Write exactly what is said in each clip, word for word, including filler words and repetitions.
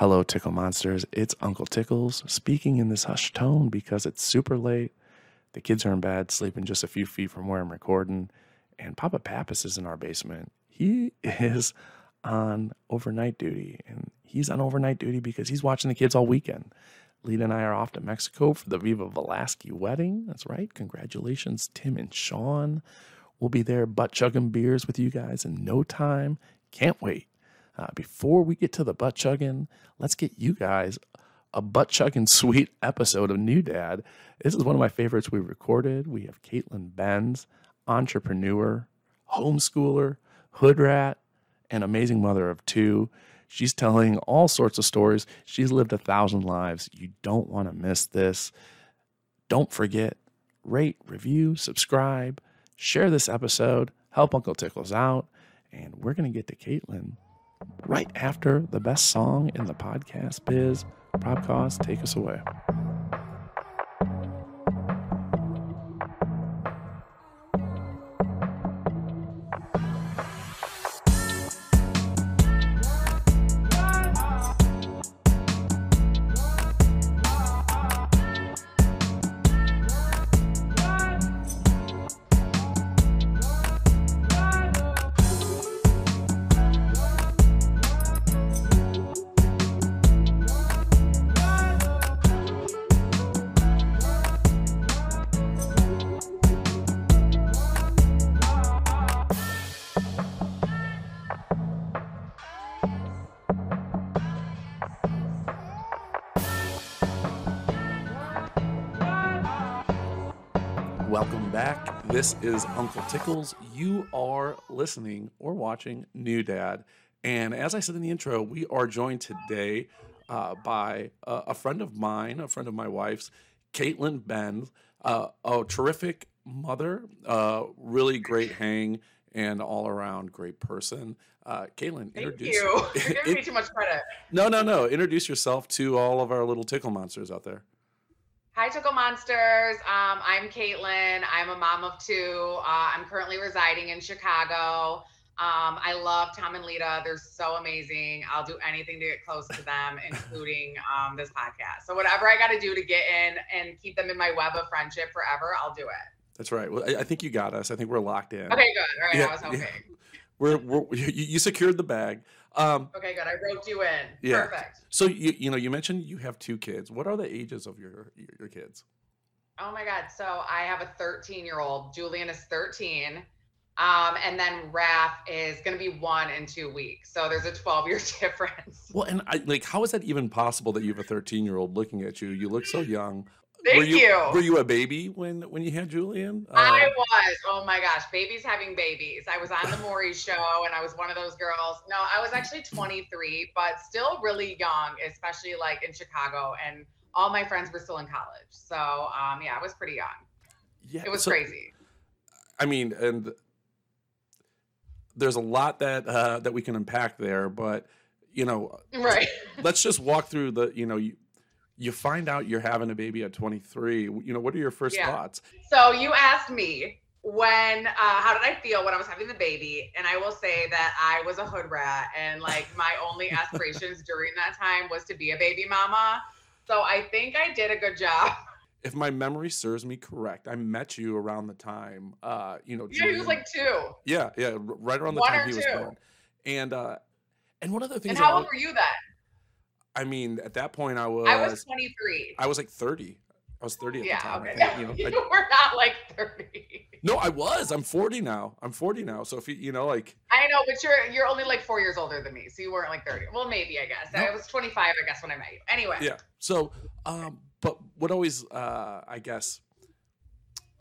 Hello, Tickle Monsters. It's Uncle Tickles speaking in this hushed tone because it's super late. The kids are in bed, sleeping just a few feet from where I'm recording. And Papa Pappas is in our basement. He is on overnight duty. And he's on overnight duty because he's watching the kids all weekend. Lita and I are off to Mexico for the Viva Velasquez wedding. That's right. Congratulations, Tim and Sean. We'll be there butt-chugging beers with you guys in no time. Can't wait. Uh, before we get to the butt chugging, let's get you guys a butt chugging sweet episode of New Dad. This is one of my favorites we recorded. We have Caitlin Benz, entrepreneur, homeschooler, hood rat, and amazing mother of two. She's telling all sorts of stories. She's lived a thousand lives. You don't want to miss this. Don't forget, rate, review, subscribe, share this episode, help Uncle Tickles out, and we're going to get to Caitlin right after the best song in the podcast biz. Prop Cause, take us away. This is Uncle Tickles. You are listening or watching New Dad. And as I said in the intro, we are joined today uh, by uh, a friend of mine, a friend of my wife's, Caitlin Benz, uh, a terrific mother, uh, really great hang, and all around great person. Uh, Caitlin, Thank introduce you. You're giving me too much credit. No, no, no. Introduce yourself to all of our little tickle monsters out there. Hi, Tickle Monsters. Um, I'm Caitlin. I'm a mom of two. Uh, I'm currently residing in Chicago. Um, I love Tom and Lita. They're so amazing. I'll do anything to get close to them, including um, this podcast. So whatever I got to do to get in and keep them in my web of friendship forever, I'll do it. That's right. Well, I, I think you got us. I think we're locked in. Okay, good. All right, yeah, I was hoping. Yeah. We're, we're, you, you secured the bag. Um, okay, good. I roped you in. Yeah. Perfect. So you you know you mentioned you have two kids. What are the ages of your your, your kids? Oh my God! So I have a thirteen year old. Julian is thirteen, um, and then Raph is going to be one in two weeks. So there's a twelve year difference. Well, and I, like, how is that even possible that you have a thirteen year old looking at you? You look so young. Thank were you, you. Were you a baby when, when you had Julian? Uh, I was. Oh my gosh. Babies having babies. I was on the Maury show and I was one of those girls. No, I was actually twenty-three, but still really young, especially like in Chicago, and all my friends were still in college. So um, yeah, I was pretty young. Yeah, it was so crazy. I mean, and there's a lot that, uh, that we can unpack there, but you know, right. Let's just walk through the, you know, you, You find out you're having a baby at twenty-three. You know, what are your first yeah. thoughts? So you asked me when, uh, how did I feel when I was having the baby? And I will say that I was a hood rat. And like my only aspirations during that time was to be a baby mama. So I think I did a good job. If my memory serves me correct, I met you around the time, uh, you know. Yeah, Julian, he was like two. Yeah, yeah, right around the One time he two. was born. And, uh, and one of the things. And how old were you then? I mean, at that point, I was... I was twenty-three. I was like thirty. I was thirty at yeah, the time. Okay. I think, you know, you I, were not like thirty. No, I was. I'm forty now. I'm forty now. So if you, you know, like... I know, but you're you're only like four years older than me. So you weren't like thirty. Well, maybe, I guess. No. I was twenty-five, I guess, when I met you. Anyway. Yeah. So, um, but what always, uh, I guess,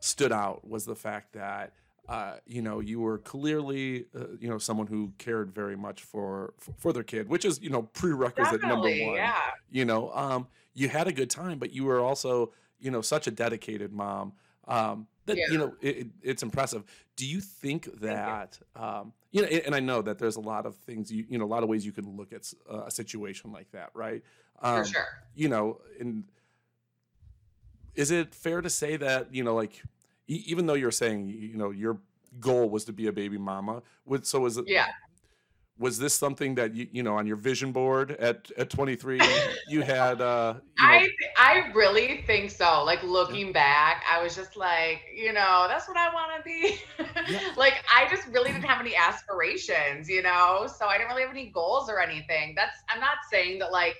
stood out was the fact that, uh, you know, you were clearly, uh, you know, someone who cared very much for, for, for their kid, which is, you know, prerequisite Definitely, number one, yeah. you know, um, you had a good time, but you were also, you know, such a dedicated mom, um, that, yeah. you know, it, it, it's impressive. Do you think that, um, you know, and I know that there's a lot of things, you, you know, a lot of ways you can look at a situation like that. Right. Um, for sure. You know, and is it fair to say that, you know, like, even though you're saying, you know, your goal was to be a baby mama, with so is it? Yeah. was this something that you, you know, on your vision board at, at twenty-three, you had, uh, you know... I, th- I really think so. Like looking yeah. back, I was just like, you know, that's what I want to be. yeah. Like, I just really didn't have any aspirations, you know? So I didn't really have any goals or anything. That's, I'm not saying that like,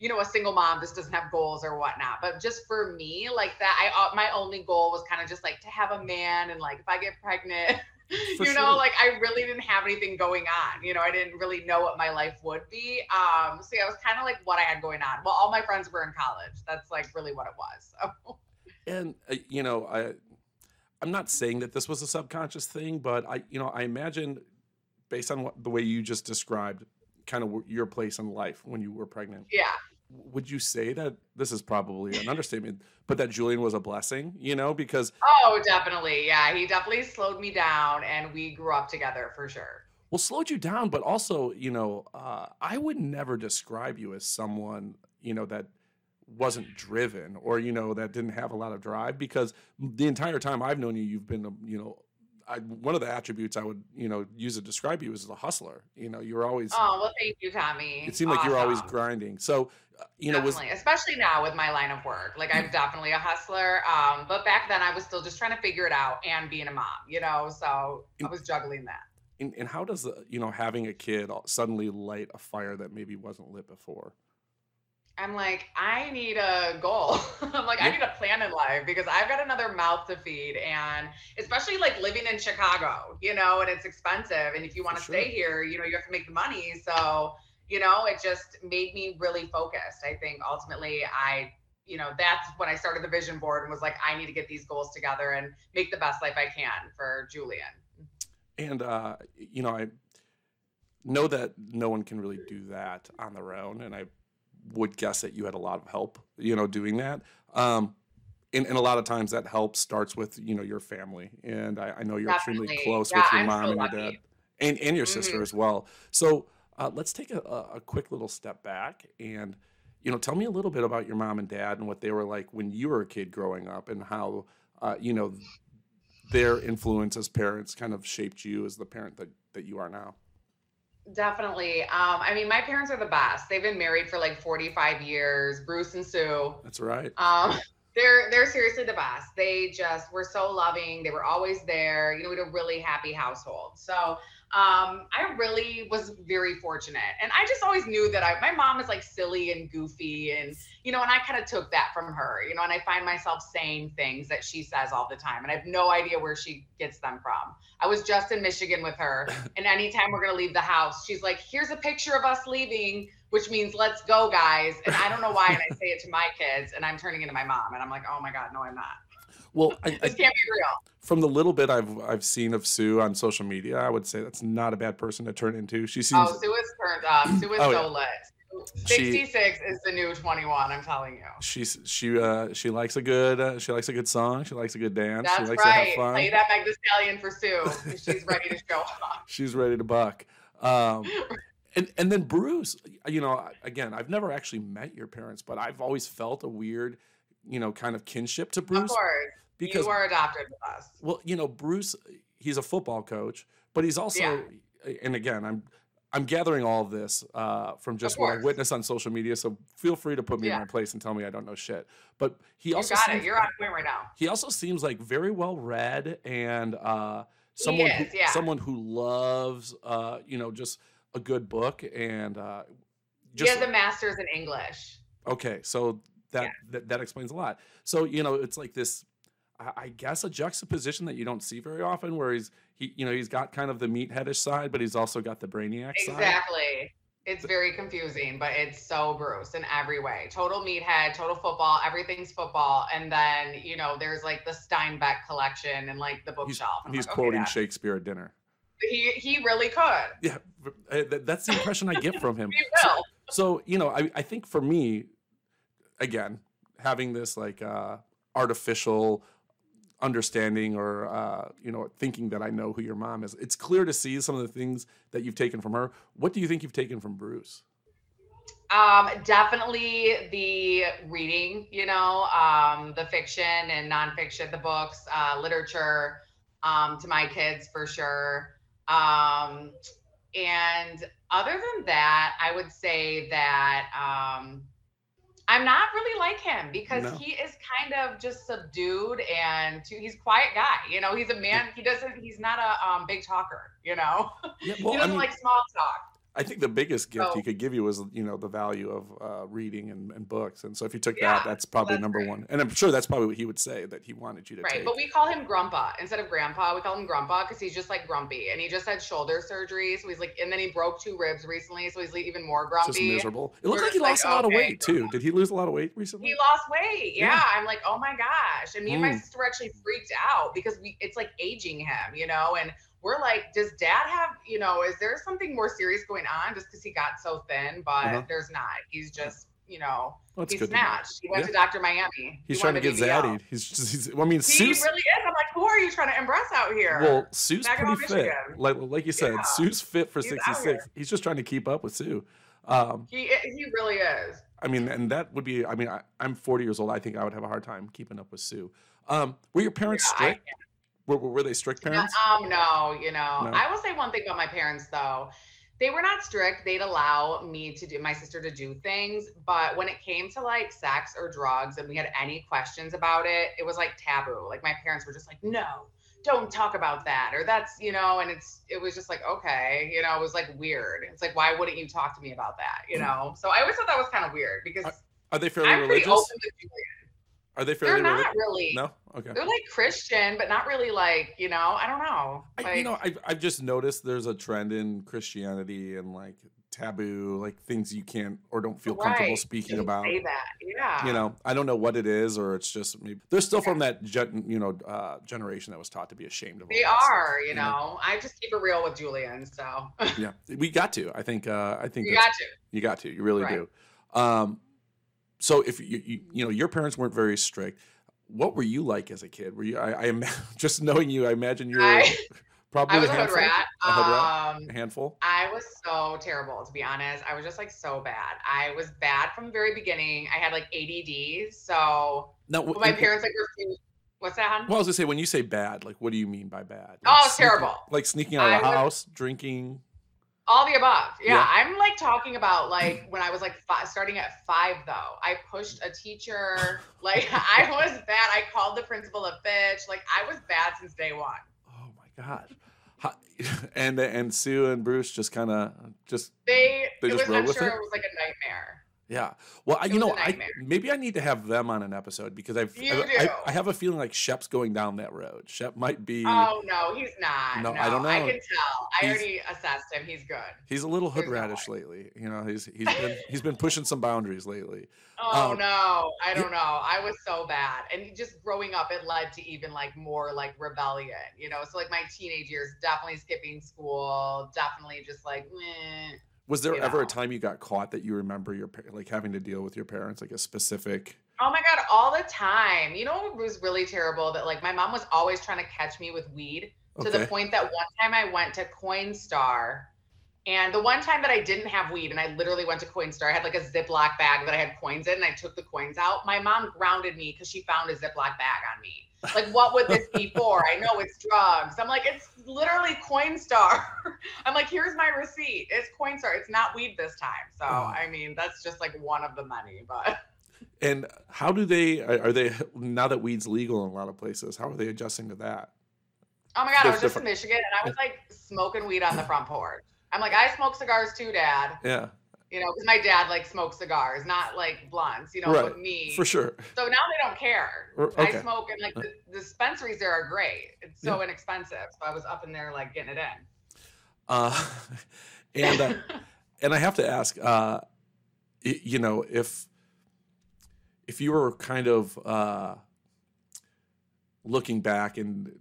you know, a single mom just doesn't have goals or whatnot, but just for me like that, I, my only goal was kind of just like to have a man. And like, if I get pregnant, For you know, sure. like I really didn't have anything going on. You know, I didn't really know what my life would be. Um, so yeah, it was kind of like what I had going on. Well, all my friends were in college. That's like really what it was. So. And, uh, you know, I, I'm not saying that this was a subconscious thing, but I, you know, I imagine based on what, the way you just described kind of your place in life when you were pregnant. Yeah. Would you say that this is probably an understatement, but that Julian was a blessing, you know, because. Oh, definitely. Yeah. He definitely slowed me down and we grew up together for sure. Well, slowed you down, but also, you know, uh, I would never describe you as someone, you know, that wasn't driven or, you know, that didn't have a lot of drive, because the entire time I've known you, you've been, you know, I, one of the attributes I would, you know, use to describe you is a hustler. You know, you're always. Oh, well, thank you, Tommy. It seemed like awesome. You're always grinding. So, uh, you definitely. know, was, especially now with my line of work, like I'm definitely a hustler. Um, but back then I was still just trying to figure it out and being a mom, you know, so and, I was juggling that. And, and how does, the, you know, having a kid suddenly light a fire that maybe wasn't lit before? I'm like, I need a goal. I'm like, yep. I need a plan in life because I've got another mouth to feed. And especially like living in Chicago, you know, and it's expensive. And if you want to sure. stay here, you know, you have to make the money. So, you know, it just made me really focused. I think ultimately I, you know, that's when I started the vision board and was like, I need to get these goals together and make the best life I can for Julian. And, uh, you know, I know that no one can really do that on their own. And I would guess that you had a lot of help, you know, doing that. Um, and, and a lot of times that help starts with, you you know, your family. And I, I know you're Definitely. extremely close yeah, with your I'm mom so and lucky. your dad and, and your mm-hmm. sister as well. So uh, let's take a, a quick little step back and, you know, tell me a little bit about your mom and dad and what they were like when you were a kid growing up and how, uh, you know, their influence as parents kind of shaped you as the parent that, that you are now. Definitely. Um, I mean, my parents are the best. They've been married for like forty-five years, Bruce and Sue. That's right. Um, they're, they're seriously the best. They just were so loving. They were always there. You know, we had a really happy household. So, um, I really was very fortunate, and I just always knew that I, my mom is like silly and goofy and, you know, and I kind of took that from her, you know, and I find myself saying things that she says all the time, and I have no idea where she gets them from. I was just in Michigan with her, and anytime we're going to leave the house, she's like, here's a picture of us leaving, which means let's go, guys. And I don't know why. And I say it to my kids and I'm turning into my mom and I'm like, oh my God, no, I'm not. Well, I, this I, can't be real. From the little bit I've I've seen of Sue on social media, I would say that's not a bad person to turn into. She seems. Oh, Sue is turned up. Sue is oh, so yeah. lit. sixty-six she, is the new twenty-one. I'm telling you. She's she uh she likes a good uh, she likes a good song. She likes a good dance. That's she likes right. to have fun. Play that Megan Thee Stallion for Sue. She's ready to show up. She's ready to buck. Um, and and then Bruce, you know, again, I've never actually met your parents, but I've always felt a weird, you know, kind of kinship to Bruce. Of course. Because, you are adopted with us. Well, you know, Bruce, he's a football coach, but he's also, yeah. and again, I'm I'm gathering all of this uh, from just what I witnessed on social media, so feel free to put me yeah. in my place and tell me I don't know shit. But he you also got seems, it. You're on point right now. He also seems like very well read and uh, someone is, who, yeah. someone who loves, uh, you know, just a good book and uh, just. He has a master's in English. Okay, so that, yeah. that that explains a lot. So you know, it's like this. I guess a juxtaposition that you don't see very often, where he's he, you know, he's got kind of the meatheadish side, but he's also got the brainiac side. Exactly, it's very confusing, but it's so Bruce in every way. Total meathead, total football, everything's football, and then you know, there's like the Steinbeck collection and like the bookshelf. He's, he's like, quoting okay, Shakespeare at dinner. He he really could. Yeah, that's the impression I get from him. He will. So, so you know, I I think for me, again, having this like uh, artificial understanding or, uh, you know, thinking that I know who your mom is. It's clear to see some of the things that you've taken from her. What do you think you've taken from Bruce? Um, definitely the reading, you know, um, the fiction and nonfiction, the books, uh, literature, um, to my kids for sure. Um, And other than that, I would say that um, I'm not really like him because no. he is kind of just subdued and too, he's a quiet guy. You know, he's a man. He doesn't, he's not a um, big talker, you know, yeah, well, he doesn't I mean, like small talk. I think the biggest gift so, he could give you was, you know, the value of uh, reading and, and books. And so if you took yeah, that, that's probably that's number right. one. And I'm sure that's probably what he would say that he wanted you to right, take. Right, but we call him Grumpa instead of Grandpa. We call him Grumpa because he's just like grumpy. And he just had shoulder surgery. So he's like, and then he broke two ribs recently. So he's like even more grumpy. Just miserable. It looks like he lost like, a lot okay, of weight too. Grumpa. Did he lose a lot of weight recently? He lost weight. Yeah. yeah. I'm like, oh my gosh. And me mm. and my sister were actually freaked out because we it's like aging him, you know, and we're like, does dad have, you know, is there something more serious going on just because he got so thin? But uh-huh. there's not. He's just, you know, well, he's snatched. He went yeah. to Doctor Miami. He's he trying to get zaddied. He's just, he's, well, I mean, he Sue's, really is. I'm like, who are you trying to impress out here? Well, Sue's Back pretty fit. Like, like you said, yeah. Sue's fit for he's sixty-six. He's just trying to keep up with Sue. Um, he he really is. I mean, and that would be, I mean, I, I'm forty years old. I think I would have a hard time keeping up with Sue. Um, were your parents yeah, strict? I, Were, were they strict parents? Um, no, you know, no. I will say one thing about my parents though. They were not strict. They'd allow me to do, my sister to do things. But when it came to like sex or drugs and we had any questions about it, it was like taboo. Like my parents were just like, no, don't talk about that. Or that's, you know, and it's, it was just like, okay, you know, it was like weird. It's like, why wouldn't you talk to me about that? You know? So I always thought that was kind of weird because are, are they fairly I'm religious? Pretty open to Julian. Are they fairly? They're not religious? Really. No. Okay. They're like Christian, but not really like you know. I don't know. Like, I, you know, I've I've just noticed there's a trend in Christianity and like taboo, like things you can't or don't feel right. comfortable speaking you about. Say that. Yeah. You know, I don't know what it is, or it's just maybe they're still yeah. from that gen, you know uh, generation that was taught to be ashamed of. They all are. Stuff, you, you know? know, I just keep it real with Julian. So. yeah, we got to. I think. Uh, I think. You got to. You got to. You really right. do. Um. So if you, you you know your parents weren't very strict, what were you like as a kid? Were you I, I am just knowing you? I imagine you were I, probably I was a hood rat. A hood rat, um, a handful. I was so terrible, to be honest. I was just like so bad. I was bad from the very beginning. I had like A D D. So now, what, my it, parents like refused. What's that? Hun? Well, I was gonna say when you say bad, like what do you mean by bad? Like oh, sneaking, terrible. Like sneaking out of the I house, would, drinking. All the above. Yeah, yeah. I'm like talking about like when I was like five, starting at five though, I pushed a teacher. Like I was bad. I called the principal a bitch. Like I was bad since day one. Oh my God. How, and and Sue and Bruce just kind of just they, they just rolled with it. I'm sure it was like a nightmare. Yeah. Well, I, you know, I, maybe I need to have them on an episode because I've, I, I, I have a feeling like Shep's going down that road. Shep might be. Oh, no, he's not. No, no I don't know. I can tell. I he's, already assessed him. He's good. He's a little hood radish lately. You know, he's, he's been, he's been pushing some boundaries lately. Oh, um, no, I don't know. I was so bad. And just growing up, it led to even like more like rebellion, you know? So like my teenage years, definitely skipping school, definitely just like, meh. Was there you ever know. a time you got caught that you remember your like having to deal with your parents, like a specific? Oh my God, all the time. You know what was really terrible? That like my mom was always trying to catch me with weed okay. to the point that one time I went to Coinstar, and the one time that I didn't have weed and I literally went to Coinstar, I had like a Ziploc bag that I had coins in and I took the coins out. My mom grounded me because she found a Ziploc bag on me. Like, what would this be for? I know it's drugs. I'm like, it's literally Coinstar. I'm like, here's my receipt. It's Coinstar. It's not weed this time. So, oh. I mean, that's just like one of the many, but. And how do they, are they, now that weed's legal in a lot of places, how are they adjusting to that? Oh my God, I was just in Michigan and I was like smoking weed on the front porch. I'm like, I smoke cigars too, Dad. Yeah. You know, because my dad like smokes cigars, not like blunts, you know, right. with me. For sure. So now they don't care. Okay. I smoke and like the, the dispensaries there are great. It's so yeah. inexpensive. So I was up in there like getting it in. Uh, and uh, and I have to ask, uh, you know, if if you were kind of uh, looking back and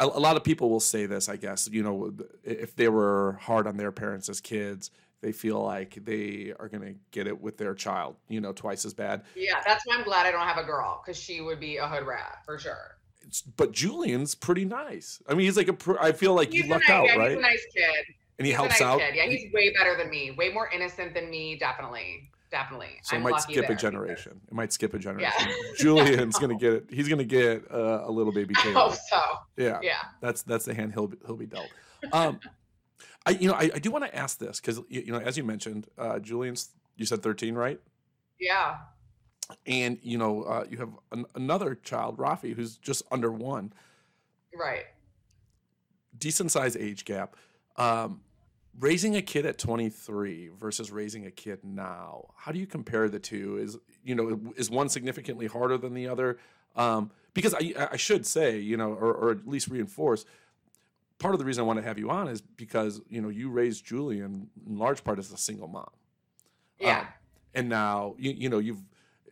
a, a lot of people will say this, I guess, you know, if they were hard on their parents as kids, they feel like they are going to get it with their child, you know, twice as bad. Yeah, that's why I'm glad I don't have a girl because she would be a hood rat for sure. It's, but Julian's pretty nice. I mean, he's like a, pr- I feel like he's you lucked nice, out, yeah, right? He's a nice kid. And he he's helps a nice out. Kid. Yeah, he's way better than me, way more innocent than me, definitely. Definitely. So I'm it might lucky skip there, a generation. Because... It might skip a generation. Yeah. Julian's going to get it. He's going to get uh, a little baby Taylor. I hope so. Yeah. Yeah. That's, that's the hand he'll be, he'll be dealt. Um, I, you know, I, I do want to ask this because, you, you know, as you mentioned, uh, Julian's, you said thirteen, right? Yeah. And, you know, uh, you have an, another child, Rafi, who's just under one. Right. Decent size age gap. Um, raising a kid at twenty-three versus raising a kid now, how do you compare the two? Is, you know, is one significantly harder than the other? Um, because I, I should say, you know, or, or at least reinforce, part of the reason I want to have you on is because, you know, you raised Julian in large part as a single mom. Yeah. Um, and now, you, you know, you've,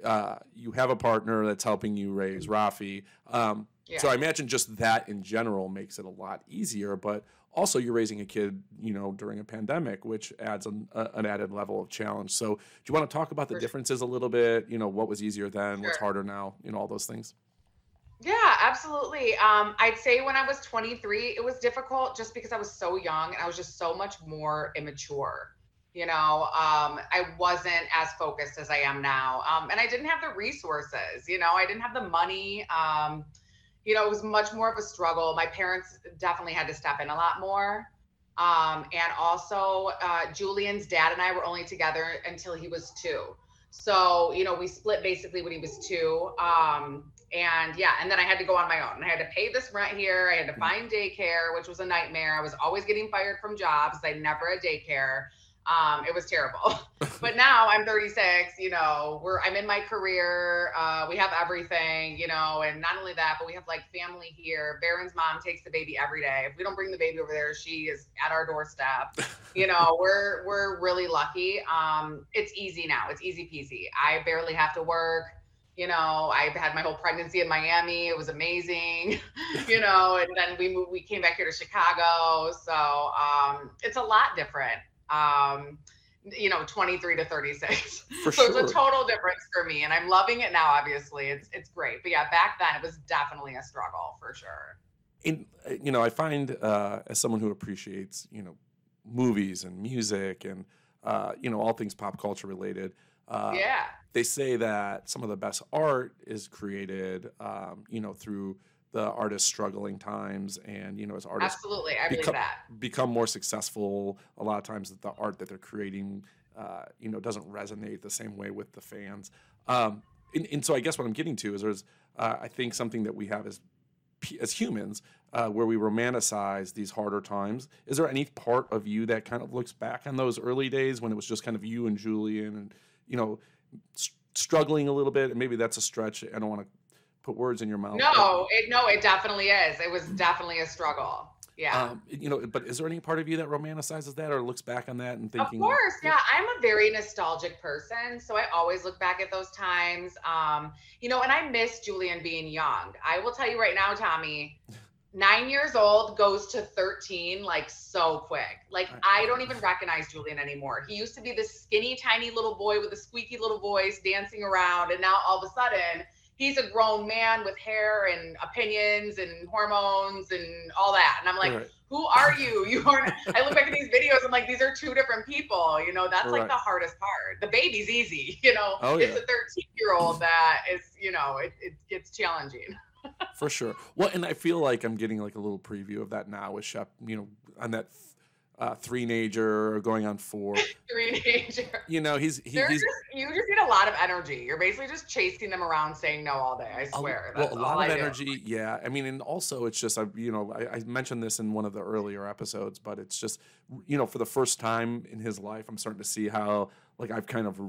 uh, you have a partner that's helping you raise Rafi. Um, yeah. So I imagine just that in general makes it a lot easier, but also you're raising a kid, you know, during a pandemic, which adds an, uh, an added level of challenge. So do you want to talk about the For differences sure. a little bit? You know, what was easier then, sure. what's harder now, you know, all those things? Yeah, absolutely. Um, I'd say when I was twenty-three, it was difficult just because I was so young and I was just so much more immature. You know, um, I wasn't as focused as I am now. Um, and I didn't have the resources, you know, I didn't have the money. Um, you know, it was much more of a struggle. My parents definitely had to step in a lot more. Um, and also uh, Julian's dad and I were only together until he was two. So, you know, we split basically when he was two. Um, and yeah, and then I had to go on my own. I had to pay this rent here. I had to find daycare, which was a nightmare. I was always getting fired from jobs. I never had daycare. Um, it was terrible, but now I'm thirty-six, you know, we're, I'm in my career. Uh, we have everything, you know, and not only that, but we have like family here. Barron's mom takes the baby every day. If we don't bring the baby over there, she is at our doorstep. You know, we're, we're really lucky. Um, it's easy now. It's easy peasy. I barely have to work. You know, I've had my whole pregnancy in Miami. It was amazing, you know, and then we moved, we came back here to Chicago. So, um, it's a lot different. Um, you know, twenty-three to thirty-six. For so sure. It's a total difference for me, and I'm loving it now. Obviously, it's it's great, but yeah, back then it was definitely a struggle for sure. And you know, I find uh, as someone who appreciates you know movies and music and uh, you know all things pop culture related. Uh, yeah. They say that some of the best art is created, um, you know, through the artist's struggling times, and you know, as artists absolutely, I believe become, that. become more successful, a lot of times the art that they're creating, uh, you know, doesn't resonate the same way with the fans. Um, and, and so, I guess what I'm getting to is, there's, uh, I think, something that we have as as humans, uh, where we romanticize these harder times. Is there any part of you that kind of looks back on those early days when it was just kind of you and Julian, and you know, st- struggling a little bit? And maybe that's a stretch. I don't want to put words in your mouth. No, it, no, it definitely is. It was definitely a struggle. Yeah. Um, you know, but is there any part of you that romanticizes that or looks back on that and thinking? Of course. Like, yeah. I'm a very nostalgic person. So I always look back at those times. Um, you know, and I miss Julian being young. I will tell you right now, Tommy, nine years old goes to thirteen, like so quick. Like I don't even recognize Julian anymore. He used to be this skinny, tiny little boy with a squeaky little voice dancing around. And now all of a sudden, he's a grown man with hair and opinions and hormones and all that. And I'm like, right. Who are you? You aren't, I look back at these videos. I'm like, these are two different people. You know, that's right. Like the hardest part. The baby's easy, you know, oh, yeah. It's a thirteen year old that is, you know, it, it gets challenging. For sure. Well, and I feel like I'm getting like a little preview of that now with Shep, you know, on that uh, three-nager or going on four. Three-nager. You know, he's... He, he's just, you just need a lot of energy. You're basically just chasing them around saying no all day, I swear. A, well, That's a lot of I energy, do. yeah. I mean, and also it's just, I, you know, I, I mentioned this in one of the earlier episodes, but it's just, you know, for the first time in his life, I'm starting to see how, like, I've kind of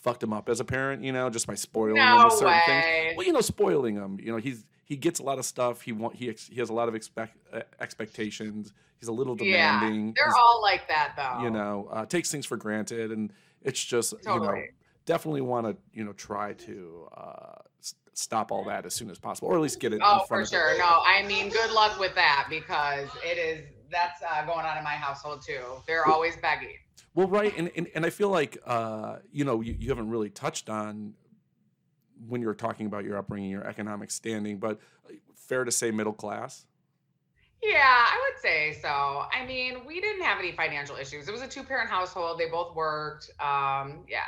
fucked him up as a parent, you know, just by spoiling no him with certain things. Well, you know, spoiling him. You know, he's he gets a lot of stuff. He want, he ex, he has a lot of expect uh, expectations. He's a little demanding. Yeah, they're he's, all like that, though. You know, uh, takes things for granted, and it's just totally. You know, definitely want to you know try to uh, stop all that as soon as possible, or at least get it. Oh, in front for sure. Of no, I mean, good luck with that because it is that's uh, going on in my household too. They're always begging. Well, right, and, and, and I feel like, uh, you know, you, you haven't really touched on when you're talking about your upbringing, your economic standing, but fair to say middle class? Yeah, I would say so. I mean, we didn't have any financial issues. It was a two-parent household. They both worked. Um, yeah.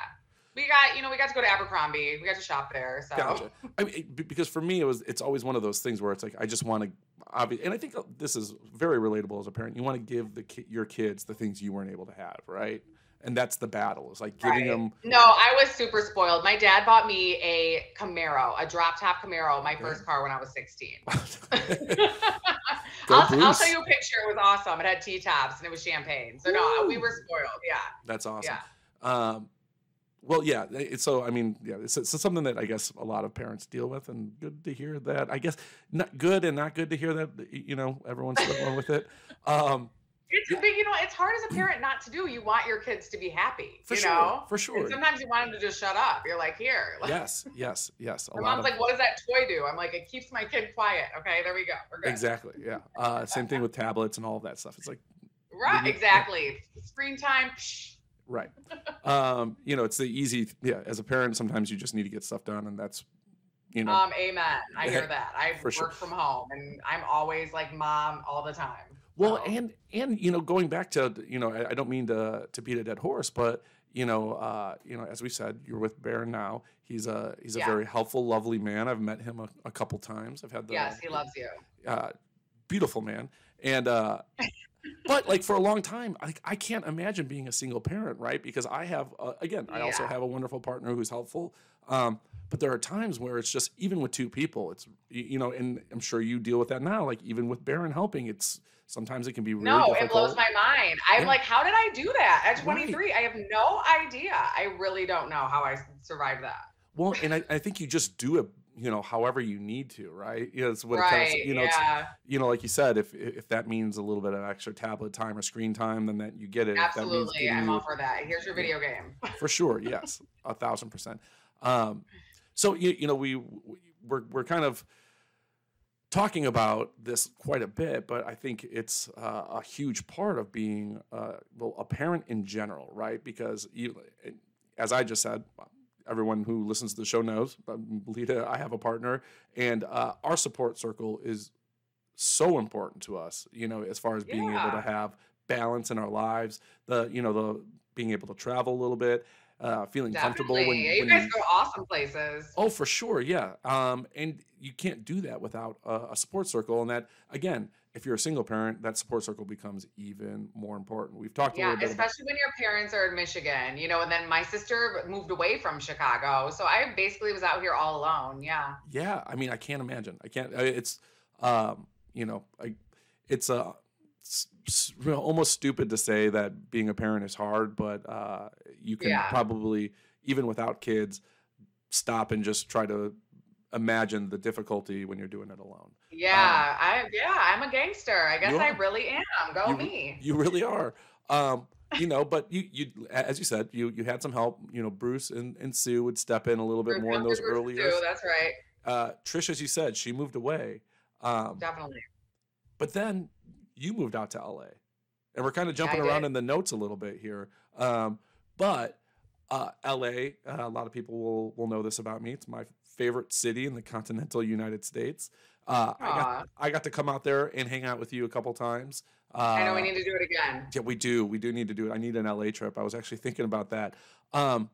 We got, you know, we got to go to Abercrombie. We got to shop there. So. Gotcha. I mean, because for me, it was, it's always one of those things where it's like, I just want to obvious, and I think this is very relatable as a parent. You want to give the ki- your kids the things you weren't able to have, right? And that's the battle. It's like giving right. them. No, I was super spoiled. My dad bought me a Camaro, a drop top Camaro, my okay. first car when I was sixteen. I'll, I'll show you a picture. It was awesome. It had T-tops and it was champagne. So Ooh. no, we were spoiled. Yeah. That's awesome. Yeah. Um, well, yeah. It's, so, I mean, yeah, it's, it's something that I guess a lot of parents deal with, and good to hear that. I guess not good and not good to hear that, you know, everyone's struggling with it. Um, It's a big, you know, it's hard as a parent not to do. You want your kids to be happy, for you sure, know? For sure. And sometimes you want them to just shut up. You're like, here. Like, yes, yes, yes. A my lot mom's of... like, what does that toy do? I'm like, it keeps my kid quiet. Okay, there we go. We're good. Exactly, yeah. Uh, same thing with tablets and all of that stuff. It's like. Right, you... exactly. Screen time. Psh. Right. Um, you know, it's the easy, yeah, as a parent, sometimes you just need to get stuff done, and that's. You know, um, amen. I hear that. I work sure. from home, and I'm always like mom all the time. Well, so. and, and, you know, going back to, you know, I, I don't mean to, to beat a dead horse, but, you know, uh, you know, as we said, you're with Baron now. He's a, he's a yeah. very helpful, lovely man. I've met him a, a couple times. I've had the, yes, he loves you. Uh, beautiful man. And, uh, but like for a long time, I, I can't imagine being a single parent, right? Because I have, uh, again, I yeah. also have a wonderful partner who's helpful. Um, But there are times where it's just, even with two people, it's, you know, and I'm sure you deal with that now. Like even with Baron helping, it's sometimes it can be really no, difficult. It blows my mind. I'm yeah. like, how did I do that at twenty-three? Right. I have no idea. I really don't know how I survived that. Well, and I, I think you just do it, you know, however you need to, right? You know, it's what right, it comes, you know, yeah. it's, you know, like you said, if if that means a little bit of extra tablet time or screen time, then that you get it. Absolutely, I'm all for that. Here's your video game. For sure, yes, a thousand percent. Um, So, you, you know, we, we're, we're kind of talking about this quite a bit, but I think it's uh, a huge part of being, uh, well, a parent in general, right? Because you, as I just said, everyone who listens to the show knows, Lita, I have a partner, and uh, our support circle is so important to us, you know, as far as being yeah. able to have balance in our lives, the, you know, the being able to travel a little bit. Uh, feeling Definitely. comfortable. When, yeah, you when guys you, go awesome places. Oh, for sure. Yeah. Um, and you can't do that without a, a support circle. And that, again, if you're a single parent, that support circle becomes even more important. We've talked yeah, a little bit. Yeah, especially about- when your parents are in Michigan, you know, and then my sister moved away from Chicago. So I basically was out here all alone. Yeah. Yeah. I mean, I can't imagine. I can't, it's, um, you know, I, it's a, uh, it's almost stupid to say that being a parent is hard, but uh, you can yeah. probably, even without kids, stop and just try to imagine the difficulty when you're doing it alone. Yeah, um, I yeah, I'm a gangster. I guess I really am. Go you, me. You really are. Um, you know, but you you as you said, you you had some help. You know, Bruce and, and Sue would step in a little bit Bruce, more in those Bruce early years. That's right. Uh, Trish, as you said, she moved away. Um, Definitely. But then. You moved out to L A, and we're kind of jumping yeah, around in the notes a little bit here. Um, but uh, L A, uh, a lot of people will will know this about me. It's my favorite city in the continental United States. Uh, I got I got to come out there and hang out with you a couple times. Uh, I know we need to do it again. Yeah, we do. We do need to do it. I need an L A trip. I was actually thinking about that. Um,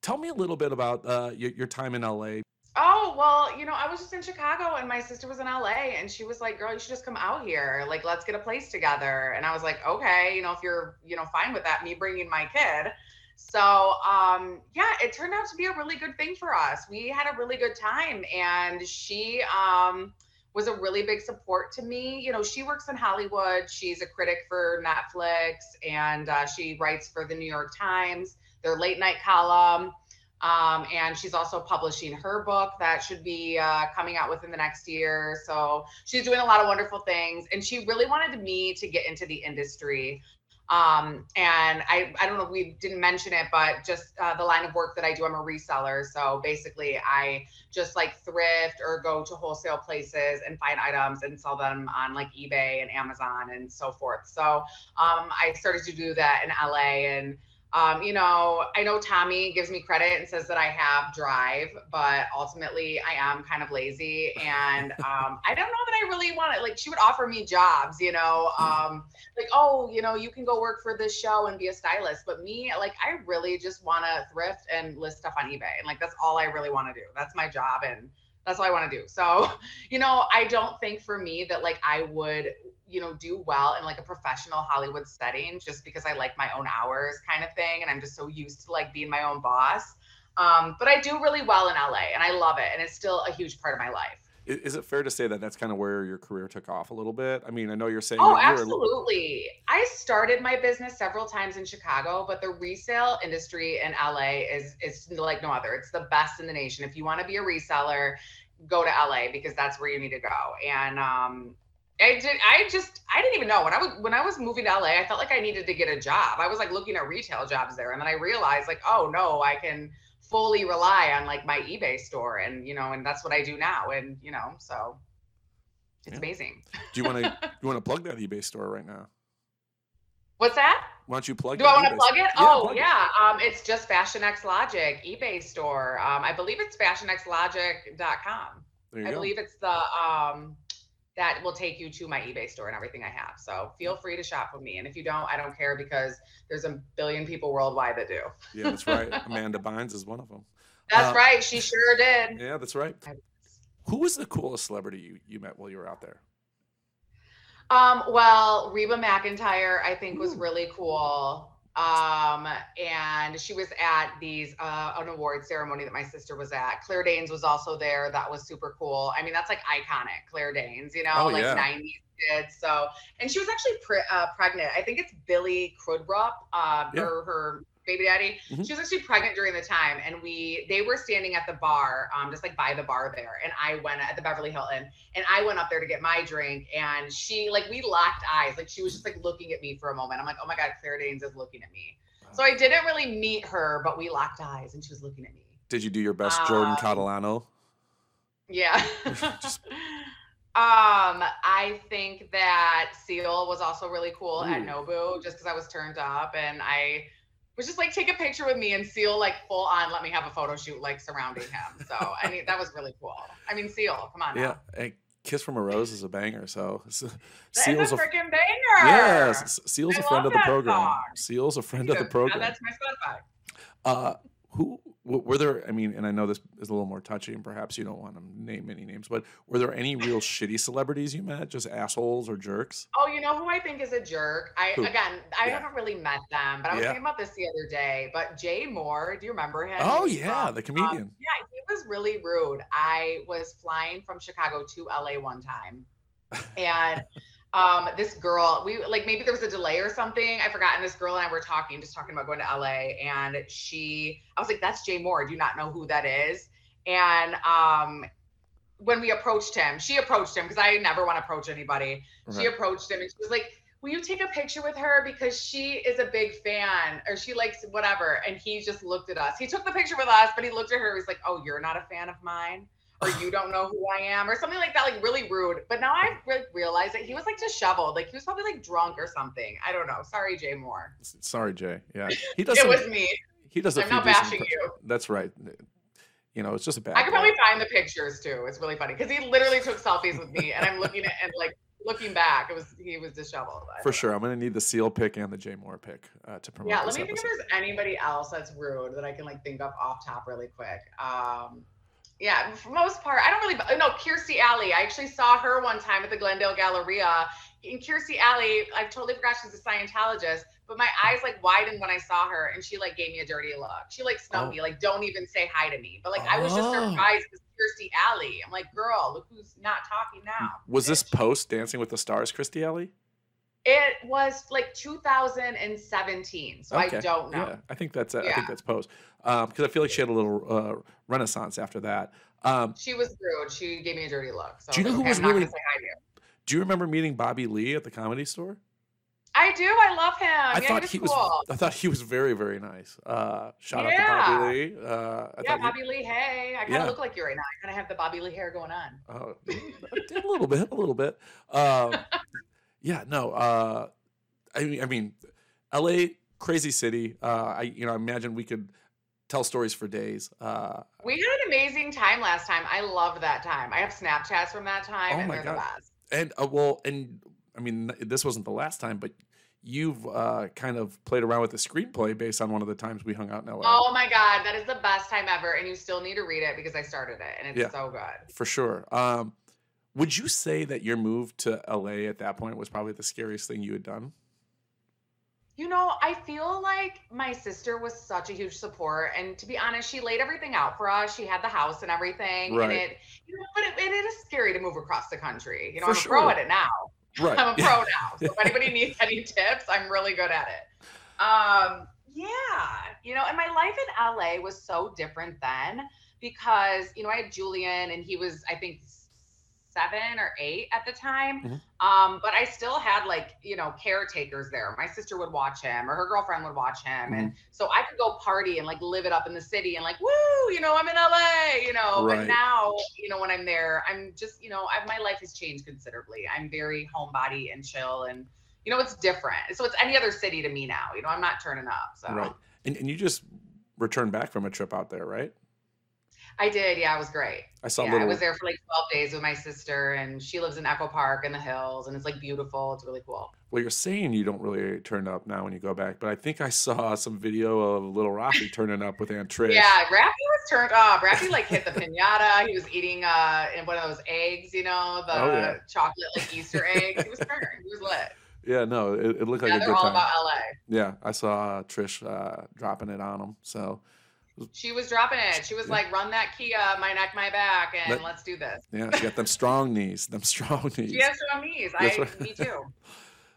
tell me a little bit about uh, your, your time in L A. Oh, well, you know, I was just in Chicago and my sister was in L A and she was like, girl, you should just come out here. Like, let's get a place together. And I was like, okay, you know, if you're, you know, fine with that, me bringing my kid. So, um, yeah, it turned out to be a really good thing for us. We had a really good time, and she um, was a really big support to me. You know, she works in Hollywood. She's a critic for Netflix, and uh, she writes for the New York Times, their late night column. Um, and she's also publishing her book that should be uh, coming out within the next year. So she's doing a lot of wonderful things. And she really wanted me to get into the industry. Um, and I, I don't know if we didn't mention it, but just uh, the line of work that I do, I'm a reseller. So basically I just like thrift or go to wholesale places and find items and sell them on like eBay and Amazon and so forth. So um, I started to do that in L A, and Um, you know, I know Tommy gives me credit and says that I have drive, but ultimately I am kind of lazy, and um, I don't know that I really want it. Like, she would offer me jobs, you know, um, like, oh, you know, you can go work for this show and be a stylist. But me, like, I really just want to thrift and list stuff on eBay. And like, that's all I really want to do. That's my job. And That's what I want to do. So, you know, I don't think for me that like I would, you know, do well in like a professional Hollywood setting just because I like my own hours kind of thing. And I'm just so used to like being my own boss. Um, but I do really well in L A and I love it. And it's still a huge part of my life. Is it fair to say that that's kind of where your career took off a little bit? I mean, I know you're saying. Oh, that you absolutely. Were... I started my business several times in Chicago, but the resale industry in L A is, is like no other. It's the best in the nation. If you want to be a reseller, go to L A because that's where you need to go. And, um, I did. I just, I didn't even know when I was, when I was moving to L A, I felt like I needed to get a job. I was like looking at retail jobs there. And then I realized like, oh no, I can fully rely on like my eBay store and, you know, and that's what I do now. And, you know, so it's yeah. amazing. Do you want to, you want to plug that eBay store right now? What's that? Why don't you plug do it? Do I want to plug it? Yeah, oh, plug yeah. It. Um, it's just FashionXLogic eBay store. Um, I believe it's fashion x logic dot com. There you I go. believe it's the, um, that will take you to my eBay store and everything I have. So feel free to shop with me. And if you don't, I don't care because there's a billion people worldwide that do. Yeah, that's right. Amanda Bynes is one of them. That's uh, right. She sure did. Yeah, that's right. Who was the coolest celebrity you, you met while you were out there? Um, well, Reba McEntire, I think, was really cool. Um, and she was at these, uh, an award ceremony that my sister was at. Claire Danes was also there. That was super cool. I mean, that's like iconic Claire Danes, you know, oh, like yeah. nineties kids. So, and she was actually pre- uh, pregnant. I think it's Billy Crudrup, uh, yeah. her, her baby daddy. Mm-hmm. She was actually pregnant during the time. And we, they were standing at the bar, um, just like by the bar there. And I went at the Beverly Hilton and I went up there to get my drink. And she like, we locked eyes. Like she was just like looking at me for a moment. I'm like, oh my God, Claire Danes is looking at me. Wow. So I didn't really meet her, but we locked eyes and she was looking at me. Did you do your best um, Jordan Catalano? Yeah. just... Um, I think that Seal was also really cool Ooh. at Nobu just cause I was turned up and I, was just like, take a picture with me and Seal like full on, let me have a photo shoot, like surrounding him. So I mean, that was really cool. I mean, Seal, come on now. Yeah, and Kiss from a Rose is a banger. So Seal's a freaking banger. Yes, Seal's a friend of the program. Seal's a friend of the program. That's my Spotify. Uh, who were there? I mean, and I know this is a little more touchy, and perhaps you don't want to name any names, but were there any real shitty celebrities you met, just assholes or jerks? Oh, you know who I think is a jerk? I who? again, I yeah. haven't really met them, but I was yeah. thinking about this the other day. But Jay Mohr, do you remember him? Oh yeah, um, the comedian. Um, yeah, he was really rude. I was flying from Chicago to L A one time, and. Um, this girl, we like, maybe there was a delay or something. I forgot. And this girl and I were talking, just talking about going to L A, and she, I was like, that's Jay Mohr. Do you not know who that is? And, um, when we approached him, she approached him because I never want to approach anybody. Okay. She approached him and she was like, will you take a picture with her? Because she is a big fan or she likes whatever. And he just looked at us. He took the picture with us, but he looked at her. He was like, oh, you're not a fan of mine. Or you don't know who I am, or something like that, like really rude. But now I re- realized that he was like disheveled, like he was probably like drunk or something. I don't know. Sorry, Jay Mohr. Sorry, Jay. Yeah, he does. It some, was me. He does. I'm not bashing per- you. That's right. You know, it's just a bad. I could probably find the pictures too. It's really funny because he literally took selfies with me, and I'm looking at and like looking back, it was he was disheveled. For sure, I'm gonna need the Seal pick and the Jay Mohr pick uh, to promote. Yeah, let me episode. think if there's anybody else that's rude that I can like think of off top really quick. Um, Yeah, for the most part, I don't really know. Kirstie Alley, I actually saw her one time at the Glendale Galleria. In Kirstie Alley, I totally forgot she's a Scientologist, but my eyes like widened when I saw her, and she like gave me a dirty look. She like snubbed oh. me, like don't even say hi to me. But like oh. I was just surprised because Kirstie Alley. I'm like, girl, look who's not talking now. Was bitch. This post Dancing with the Stars, Kirstie Alley? It was like two thousand seventeen, so okay. I don't know. Yeah. I think that's uh, yeah. I think that's post because um, I feel like she had a little uh, renaissance after that. Um, she was rude. She gave me a dirty look. So do you know like, who okay, was I'm really? Not gonna say hi to you. Do you remember meeting Bobby Lee at the Comedy Store? I do. I love him. I yeah, thought he was. Cool. I thought he was very, very nice. Uh, shout yeah. out to Bobby Lee. Uh, I yeah, Bobby he, Lee. Hey, I kind of yeah. look like you right now. I kind of have the Bobby Lee hair going on. Oh, uh, a little bit, a little bit. Um, Yeah, no, uh, I mean, I mean, L A, crazy city. Uh, I, you know, I imagine we could tell stories for days. Uh, we had an amazing time last time. I love that time. I have Snapchats from that time. Oh and my they're God. The best. And uh, well, and I mean, this wasn't the last time, but you've uh, kind of played around with the screenplay based on one of the times we hung out in L A. Oh my God, that is the best time ever. And you still need to read it because I started it and it's yeah, so good. For sure. Um, would you say that your move to L A at that point was probably the scariest thing you had done? You know, I feel like my sister was such a huge support. And to be honest, she laid everything out for us. She had the house and everything. Right. And it, you know, but it, and it is scary to move across the country. You know, for I'm sure. a pro at it now. Right. I'm a pro now. So if anybody needs any tips, I'm really good at it. Um, yeah. You know, and my life in L A was so different then because, you know, I had Julian and he was, I think, seven or eight at the time. Mm-hmm. Um, but I still had like, you know, caretakers there. My sister would watch him or her girlfriend would watch him. Mm-hmm. And so I could go party and like live it up in the city and like, woo, you know, I'm in L A, you know, right. But now, you know, when I'm there, I'm just, you know, I've, my life has changed considerably. I'm very homebody and chill and, you know, it's different. So it's any other city to me now, you know, I'm not turning up. So. Right. And, and you just returned back from a trip out there, right? I did. Yeah, it was great. I saw. Yeah, little... I was there for like twelve days with my sister, and she lives in Echo Park in the hills, and it's like beautiful. It's really cool. Well, you're saying you don't really turn up now when you go back, but I think I saw some video of Little Rocky turning up with Aunt Trish. Yeah, Rocky was turned up. Rocky like hit the pinata. He was eating uh in one of those eggs, you know, the oh, yeah. chocolate like Easter egg. He was turning. He was lit. Yeah, no, it, it looked yeah, like a good time. They're all about L A. Yeah, I saw Trish uh, dropping it on him. So. She was dropping it. She was yeah. like, run that Kia, my neck, my back, and Let, let's do this. Yeah, she got them strong knees, them strong knees. She has strong knees. I, right. Me too.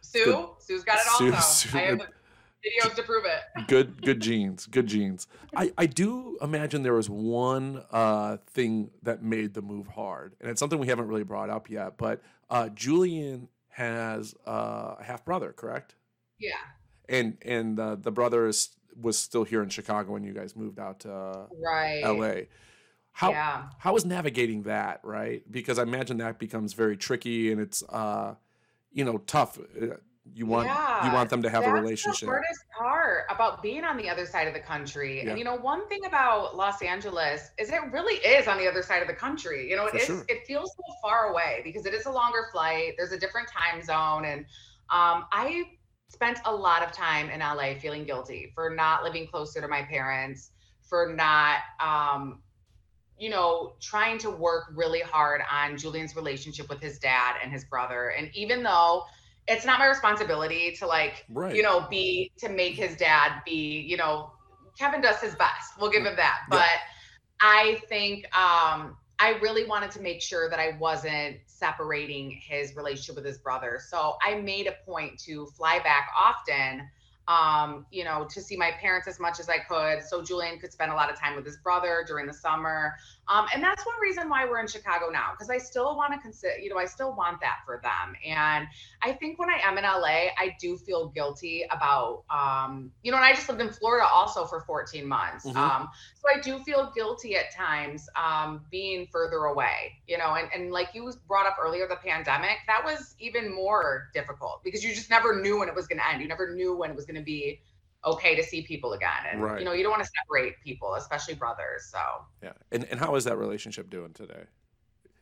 Sue, good. Sue's got it Sue, also. Sue. I have videos to prove it. Good good genes, good genes. I, I do imagine there was one uh, thing that made the move hard, and it's something we haven't really brought up yet, but uh, Julian has uh, a half-brother, correct? Yeah. And, and uh, the brother is... was still here in Chicago when you guys moved out to uh, right. L A. How yeah. how is navigating that, right? Because I imagine that becomes very tricky and it's uh you know tough. You want yeah. you want them to have That's a relationship. The hardest part about being on the other side of the country. Yeah. And you know, one thing about Los Angeles is it really is on the other side of the country. You know, it For is sure. it feels so far away because it is a longer flight. There's a different time zone and um I spent a lot of time in L A feeling guilty for not living closer to my parents, for not, um, you know, trying to work really hard on Julian's relationship with his dad and his brother. And even though it's not my responsibility to like, right. you know, be, to make his dad be, you know, Kevin does his best. We'll give him that. Yeah. But I think, um, I really wanted to make sure that I wasn't separating his relationship with his brother. So I made a point to fly back often, um, you know, to see my parents as much as I could. So Julian could spend a lot of time with his brother during the summer. Um, and that's one reason why we're in Chicago now, because I still want to consider, you know, I still want that for them. And I think when I am in L A, I do feel guilty about, um, you know, and I just lived in Florida also for fourteen months. Mm-hmm. Um, so I do feel guilty at times um, being further away, you know, and, and like you brought up earlier, the pandemic, that was even more difficult because you just never knew when it was going to end. You never knew when it was going to be okay to see people again. And, right. you know, you don't want to separate people, especially brothers. So, yeah. And and how is that relationship doing today?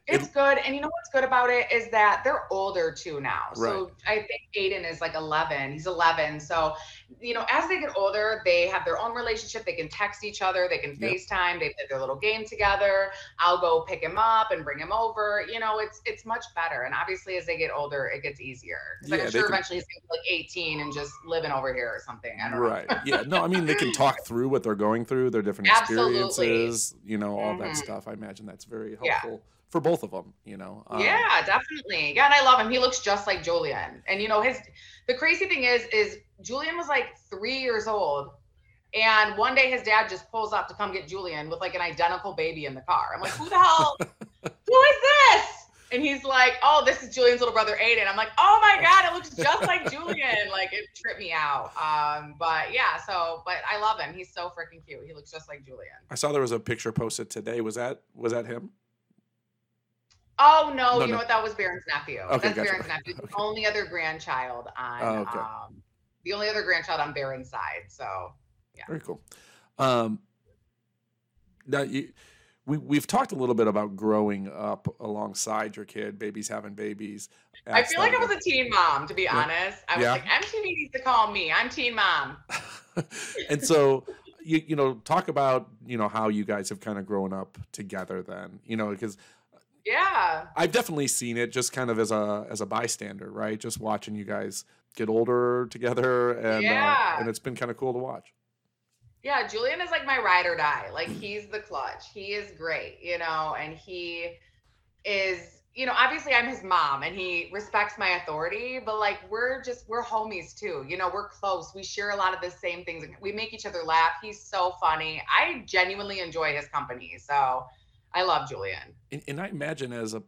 It's it, good. And you know, what's good about it is that they're older too now. Right. So I think Aiden is like eleven, he's eleven. So, you know, as they get older, they have their own relationship. They can text each other. They can yep. FaceTime. They play their little game together. I'll go pick him up and bring him over. You know, it's, it's much better. And obviously as they get older, it gets easier. Cause yeah, like I'm sure can... eventually he's going to be like eighteen and just living over here or something. I don't right. know. Right. yeah. No, I mean, they can talk through what they're going through, their different experiences, Absolutely. You know, all mm-hmm. that stuff. I imagine that's very helpful. Yeah. For both of them, you know? Um, yeah, definitely. Yeah, and I love him. He looks just like Julian. And, you know, his the crazy thing is, is Julian was like three years old. And one day his dad just pulls up to come get Julian with like an identical baby in the car. I'm like, who the hell? Who is this? And he's like, oh, this is Julian's little brother, Aiden. I'm like, oh my God, it looks just like Julian. Like it tripped me out. Um, but yeah, so, but I love him. He's so freaking cute. He looks just like Julian. I saw there was a picture posted today. Was that, was that him? Oh, no, no you no. know what? That was Barron's nephew. Okay, That's gotcha. Barron's nephew. Okay. The only other grandchild on oh, okay. um, the only other grandchild on Barron's side. So, yeah. Very cool. Um, now, you, we, we've talked a little bit about growing up alongside your kid, babies having babies. I feel like I was a teen mom, to be yeah. honest. I was yeah. like, M T V needs to call me. I'm teen mom. And so, you, you know, talk about, you know, how you guys have kind of grown up together then, you know, because yeah, I've definitely seen it just kind of as a as a bystander, right? Just watching you guys get older together, and yeah. uh, and it's been kind of cool to watch. Yeah, Julian is like my ride or die. Like, he's the clutch. He is great, you know, and he is, you know, obviously I'm his mom and he respects my authority, but like, we're just, we're homies too. You know, we're close. We share a lot of the same things. We make each other laugh. He's so funny. I genuinely enjoy his company. So I love Julian. And, and I imagine as a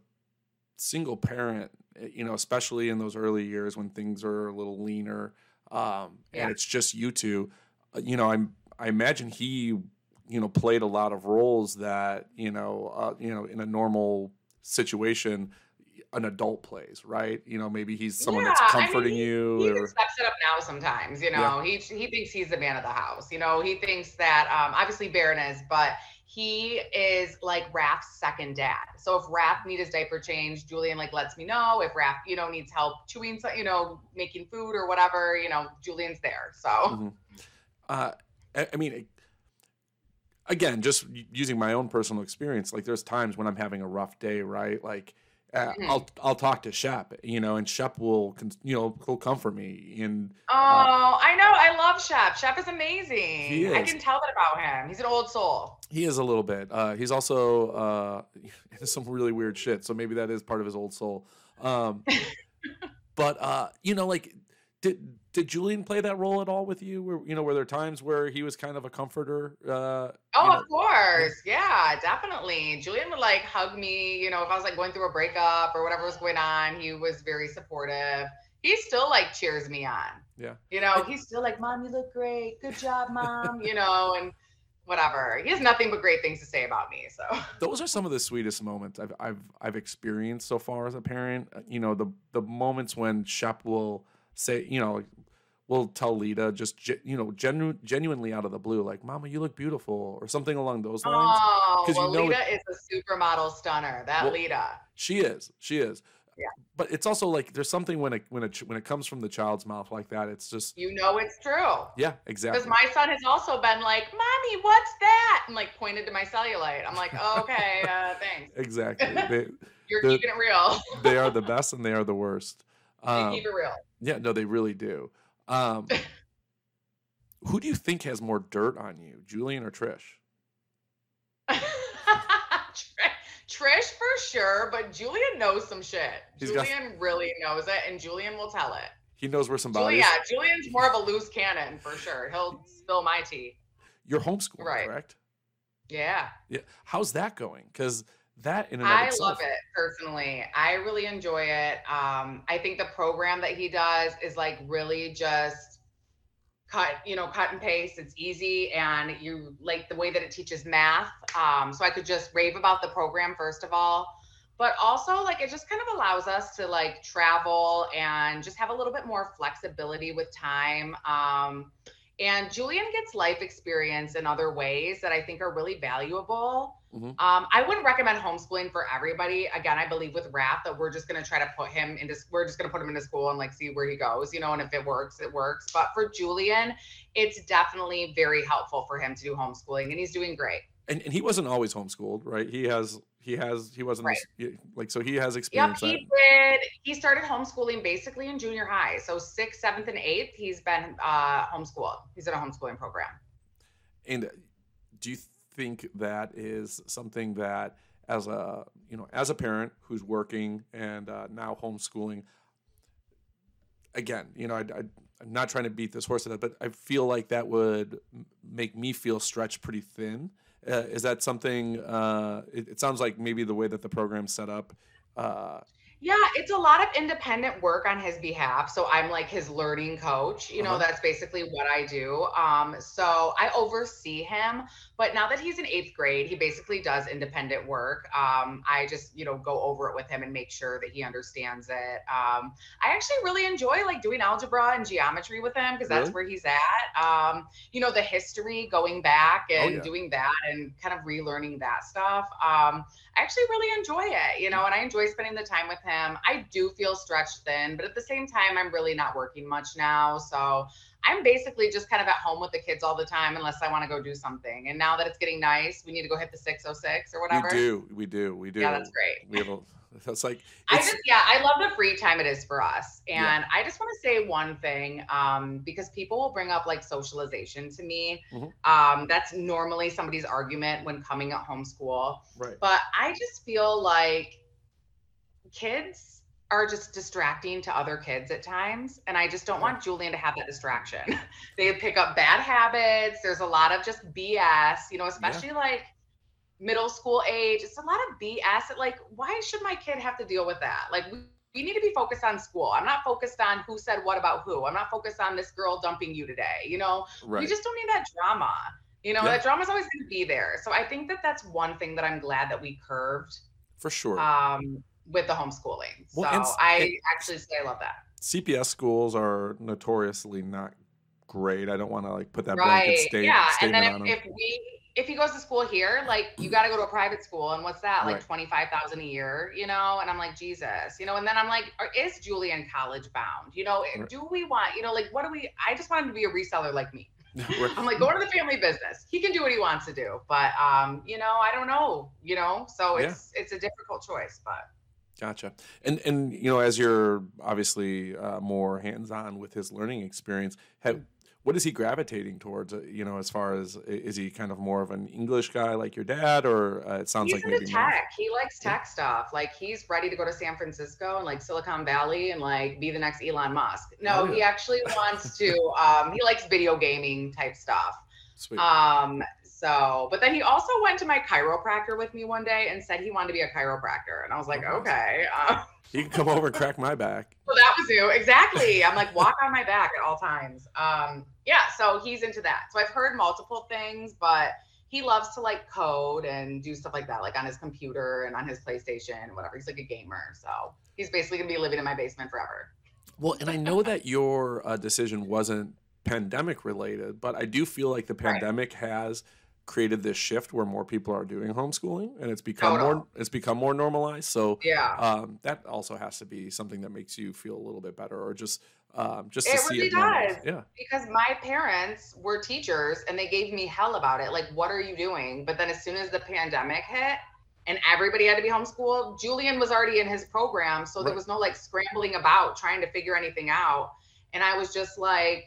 single parent, you know, especially in those early years when things are a little leaner, um, yeah. and it's just you two, you know, I'm, I imagine he, you know, played a lot of roles that, you know, uh, you know, in a normal situation, an adult plays, right? You know, maybe he's someone yeah, that's comforting I mean, he, you. He or... steps it up now sometimes, you know, yeah. he he thinks he's the man of the house. You know, he thinks that um, obviously Barron is, but he is like Raph's second dad. So if Raph needs his diaper changed, Julian like lets me know. If Raph, you know, needs help chewing, you know, making food or whatever, you know, Julian's there. So. Mm-hmm. Uh, I mean, again, just using my own personal experience, like there's times when I'm having a rough day, right? Like uh, mm-hmm. I'll I'll talk to Shep, you know, and Shep will, you know, he'll comfort me. And oh, uh, I know, I love Shep. Shep is amazing. He is. I can tell that about him. He's an old soul. He is a little bit. Uh, he's also uh, there's some really weird shit, so maybe that is part of his old soul. Um, but uh, you know, like did. Did Julian play that role at all with you? Were, you know, were there times where he was kind of a comforter? Uh, oh, you know? Of course. Yeah, definitely. Julian would like hug me, you know, if I was like going through a breakup or whatever was going on, he was very supportive. He still like cheers me on. Yeah. You know, he's still like, Mom, you look great. Good job, Mom. You know, and whatever. He has nothing but great things to say about me. So those are some of the sweetest moments I've, I've, I've experienced so far as a parent. You know, the, the moments when Shep will say, you know, we'll tell Lita just, you know, genu- genuinely out of the blue, like, Mama, you look beautiful or something along those lines. Oh, well, you know Lita it, is a supermodel stunner. That well, Lita. She is. She is. Yeah. But it's also like there's something when it, when it, when it comes from the child's mouth like that, it's just. You know it's true. Yeah, exactly. Because my son has also been like, Mommy, what's that? And like pointed to my cellulite. I'm like, oh, okay, uh, thanks. Exactly. They, You're keeping it real. They are the best and they are the worst. Um, they keep it real. Yeah, no, they really do. Um, who do you think has more dirt on you, Julian or Trish? Trish for sure, but Julian knows some shit. He's Julian got... really knows it, and Julian will tell it. He knows where somebody is. Yeah, Julian's more of a loose cannon for sure. He'll spill my tea. You're homeschooling, right. correct? Yeah. Yeah. How's that going? Because that in and of I itself. love it personally. I really enjoy it. Um, I think the program that he does is like really just cut, you know, cut and paste. It's easy, and you like the way that it teaches math. Um, so I could just rave about the program first of all, but also like it just kind of allows us to like travel and just have a little bit more flexibility with time. Um, and Julian gets life experience in other ways that I think are really valuable. Mm-hmm. Um, I wouldn't recommend homeschooling for everybody. Again, I believe with Raph that we're just going to try to put him into, we're just going to put him into school and like see where he goes, you know, and if it works, it works. But for Julian, it's definitely very helpful for him to do homeschooling, and he's doing great. And, and he wasn't always homeschooled, right? He has, he has, he wasn't right. like, so he has experience. Yep, he did. He started homeschooling basically in junior high. So sixth, seventh, and eighth, he's been uh, homeschooled. He's in a homeschooling program. And do you th- think that is something that as a, you know, as a parent who's working and uh, now homeschooling, again, you know, I, I, I'm not trying to beat this horse to death, but I feel like that would make me feel stretched pretty thin. Uh, is that something, uh, it, it sounds like maybe the way that the program's set up. Uh, Yeah, it's a lot of independent work on his behalf. So I'm like his learning coach. You know, uh-huh. that's basically what I do. Um, so I oversee him. But now that he's in eighth grade, he basically does independent work. Um, I just, you know, go over it with him and make sure that he understands it. Um, I actually really enjoy like doing algebra and geometry with him because that's really? where he's at. Um, you know, the history, going back and oh, yeah. doing that and kind of relearning that stuff. Um, I actually really enjoy it, you know, and I enjoy spending the time with him. Um, I do feel stretched thin, but at the same time, I'm really not working much now. So I'm basically just kind of at home with the kids all the time, unless I want to go do something. And now that it's getting nice, we need to go hit the six oh six or whatever. We do, we do, we do. Yeah, that's great. We have a, that's like, I just, yeah, I love the free time it is for us. And yeah. I just want to say one thing, um, because people will bring up like socialization to me. Mm-hmm. Um, that's normally somebody's argument when coming at homeschool. Right. But I just feel like kids are just distracting to other kids at times. And I just don't want Julian to have that distraction. They pick up bad habits. There's a lot of just B S, you know, especially yeah. like middle school age. It's a lot of B S. Like, why should my kid have to deal with that? Like, we, we need to be focused on school. I'm not focused on who said what about who. I'm not focused on this girl dumping you today. You know, right. we just don't need that drama. You know, yeah. that drama's always going to be there. So I think that that's one thing that I'm glad that we curved. For sure. Um, with the homeschooling. So well, and, I and actually say I love that. C P S schools are notoriously not great. I don't want to like put that right. blanket state, yeah. statement on them. And then if, if we, if he goes to school here, like you got to go to a private school and what's that? Like right. twenty-five thousand dollars a year, you know? And I'm like, Jesus, you know? And then I'm like, is Julian college bound? You know, right. do we want, you know, like what do we, I just want him to be a reseller like me. I'm like, go to the family business. He can do what he wants to do, but um, you know, I don't know, you know? So it's, yeah. it's a difficult choice, but. Gotcha. And, and you know, as you're obviously uh, more hands-on with his learning experience, have, what is he gravitating towards, uh, you know, as far as, is he kind of more of an English guy like your dad, or uh, it sounds he's like maybe tech. More? He likes tech yeah. stuff. Like, he's ready to go to San Francisco and, like, Silicon Valley and, like, be the next Elon Musk. No, oh, yeah. he actually wants to, um, he likes video gaming type stuff. Sweet. Um, so, but then he also went to my chiropractor with me one day and said he wanted to be a chiropractor. And I was like, oh, okay. Um, you can come over and crack my back. Well, that was you. Exactly. I'm like, walk on my back at all times. Um, yeah. So he's into that. So I've heard multiple things, but he loves to like code and do stuff like that, like on his computer and on his PlayStation and whatever. He's like a gamer. So he's basically going to be living in my basement forever. Well, and I know that your uh, decision wasn't pandemic related, but I do feel like the pandemic right. has created this shift where more people are doing homeschooling, and it's become Total. more it's become more normalized. So yeah, um, that also has to be something that makes you feel a little bit better, or just um, just it to really see it does. Yeah, because my parents were teachers and they gave me hell about it. Like, what are you doing? But then as soon as the pandemic hit and everybody had to be homeschooled, Julian was already in his program, so right. there was no like scrambling about trying to figure anything out. And I was just like,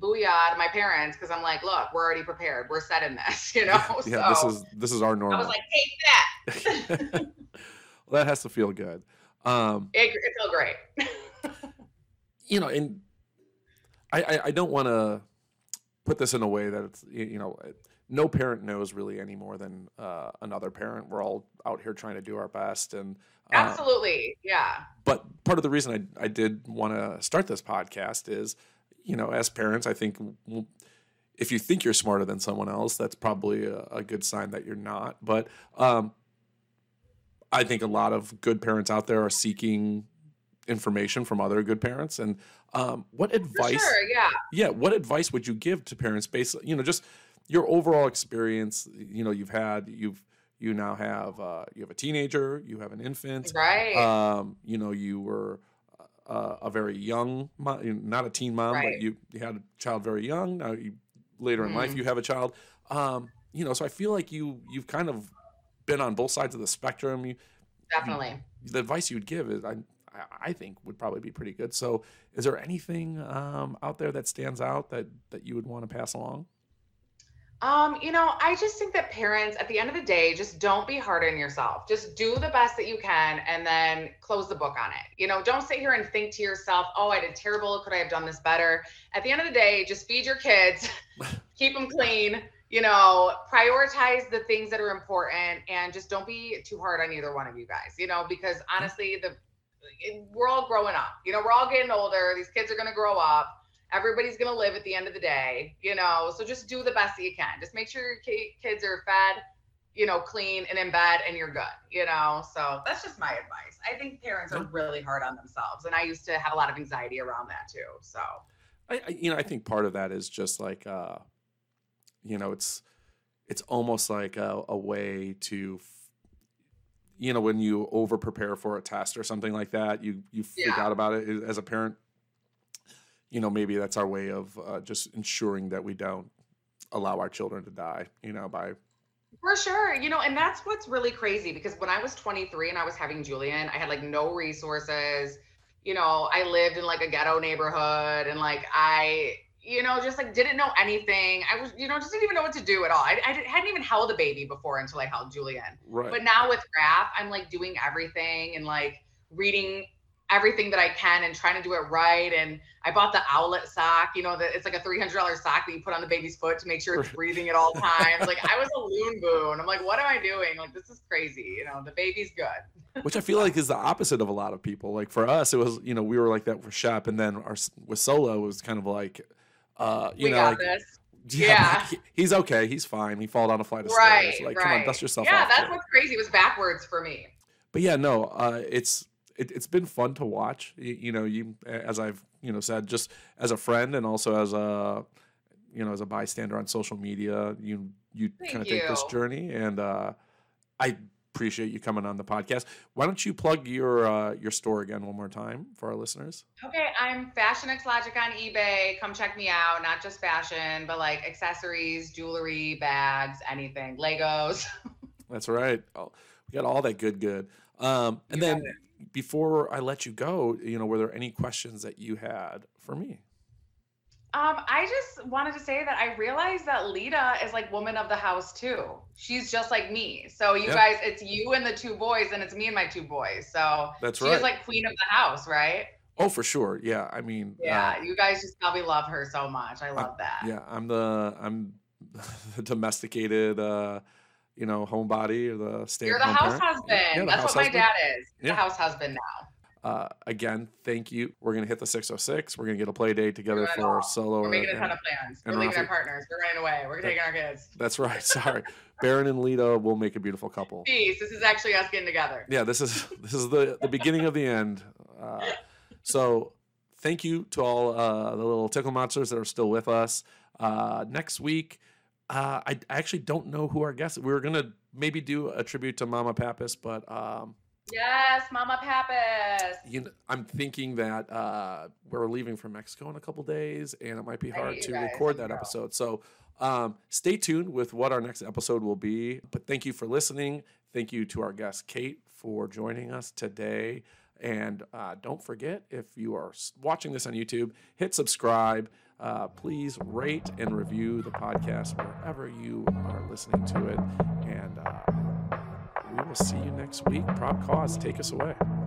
booyah to my parents, because I'm like, look, we're already prepared, we're set in this, you know. Yeah, so yeah, this is this is our normal. I was like, take that. Well, that has to feel good. Um it, it felt great. You know, and I I, I don't want to put this in a way that it's, you know, no parent knows really any more than uh another parent. We're all out here trying to do our best, and uh, absolutely, yeah. But part of the reason I I did want to start this podcast is, you know, as parents, I think if you think you're smarter than someone else, that's probably a, a good sign that you're not. But um, I think a lot of good parents out there are seeking information from other good parents. And um, what advice? For sure, yeah. Yeah. What advice would you give to parents based, you know, just your overall experience? You know, you've had, you've, you now have, uh, you have a teenager, you have an infant, right? Um, you know, you were. Uh, a very young mom, not a teen mom, right. but you, you had a child very young. Now you, later mm-hmm. in life, you have a child. Um, you know, so I feel like you, you've kind of been on both sides of the spectrum. You, Definitely. You, the advice you would give is, I, I think, would probably be pretty good. So is there anything um, out there that stands out that, that you would want to pass along? Um, you know, I just think that parents, at the end of the day, just don't be hard on yourself. Just do the best that you can and then close the book on it. You know, don't sit here and think to yourself, oh, I did terrible. Could I have done this better? At the end of the day, just feed your kids, keep them clean, you know, prioritize the things that are important, and just don't be too hard on either one of you guys, you know, because honestly, the we're all growing up, you know, we're all getting older. These kids are going to grow up. Everybody's going to live at the end of the day, you know, so just do the best that you can. Just make sure your kids are fed, you know, clean and in bed, and you're good, you know, so that's just my advice. I think parents are really hard on themselves. And I used to have a lot of anxiety around that too. So, I, I you know, I think part of that is just like, uh, you know, it's, it's almost like a, a way to, you know, when you over prepare for a test or something like that, you, you freak yeah. out about it as a parent. You know, maybe that's our way of uh, just ensuring that we don't allow our children to die, you know, by. For sure. You know, and that's what's really crazy, because when I was twenty-three and I was having Julian, I had like no resources. You know, I lived in like a ghetto neighborhood, and like I, you know, just like didn't know anything. I was, you know, just didn't even know what to do at all. I, I hadn't even held a baby before until I held Julian. Right. But now with Raph, I'm like doing everything and like reading everything that I can and trying to do it right. And I bought the Owlet sock, you know, that it's like a three hundred dollars sock that you put on the baby's foot to make sure it's breathing at all times. Like I was a loon boon. I'm like, what am I doing? Like, this is crazy. You know, the baby's good. Which I feel like is the opposite of a lot of people. Like for us, it was, you know, we were like that for Shep. And then our with Solo was kind of like, uh, you we know, got like, this. Yeah, yeah. He, he's okay. He's fine. He fell down a flight of right, stairs. Like, right. Come on, dust yourself yeah, off. Yeah, that's what's crazy. It was backwards for me. But yeah, no, uh, it's, It, it's been fun to watch, you, you know, you, as I've, you know, said, just as a friend and also as a, you know, as a bystander on social media, you, you kind of take this journey, and uh, I appreciate you coming on the podcast. Why don't you plug your, uh, your store again one more time for our listeners? Okay. I'm FashionXLogic on eBay. Come check me out. Not just fashion, but like accessories, jewelry, bags, anything, Legos. That's right. Oh, we got all that good, good. Um, and you then before I let you go, you know, were there any questions that you had for me? Um, I just wanted to say that I realized that Lita is like woman of the house too. She's just like me. So you yep. guys, it's you and the two boys, and it's me and my two boys. So that's she's right. like queen of the house, right? Oh, for sure. Yeah. I mean, yeah, uh, you guys just probably love her so much. I love I'm, that. Yeah. I'm the, I'm the domesticated, uh, you know, homebody or the stay You're the house parent. husband. Yeah, the That's house what husband. My dad is. He's yeah. the house husband now. Uh, again, thank you. We're going to hit the six oh six. We're going to get a play day together for Solo. We're making and, a ton of plans. We're leaving Rafi. Our partners. We're running away. We're that, taking our kids. That's right. Sorry. Baron and Lita will make a beautiful couple. Jeez, this is actually us getting together. Yeah, this is this is the, the beginning of the end. Uh, so thank you to all uh, the little tickle monsters that are still with us. Uh, next week, Uh, I actually don't know who our guest is. We were going to maybe do a tribute to Mama Pappas, but... Um, yes, Mama Pappas. You know, I'm thinking that uh, we're leaving for Mexico in a couple days, and it might be hard to guys. record that episode. So um, stay tuned with what our next episode will be. But thank you for listening. Thank you to our guest, Kate, for joining us today. And uh, don't forget, if you are watching this on YouTube, hit subscribe. Uh, please rate and review the podcast wherever you are listening to it. And uh, we will see you next week. Prop Cause, take us away.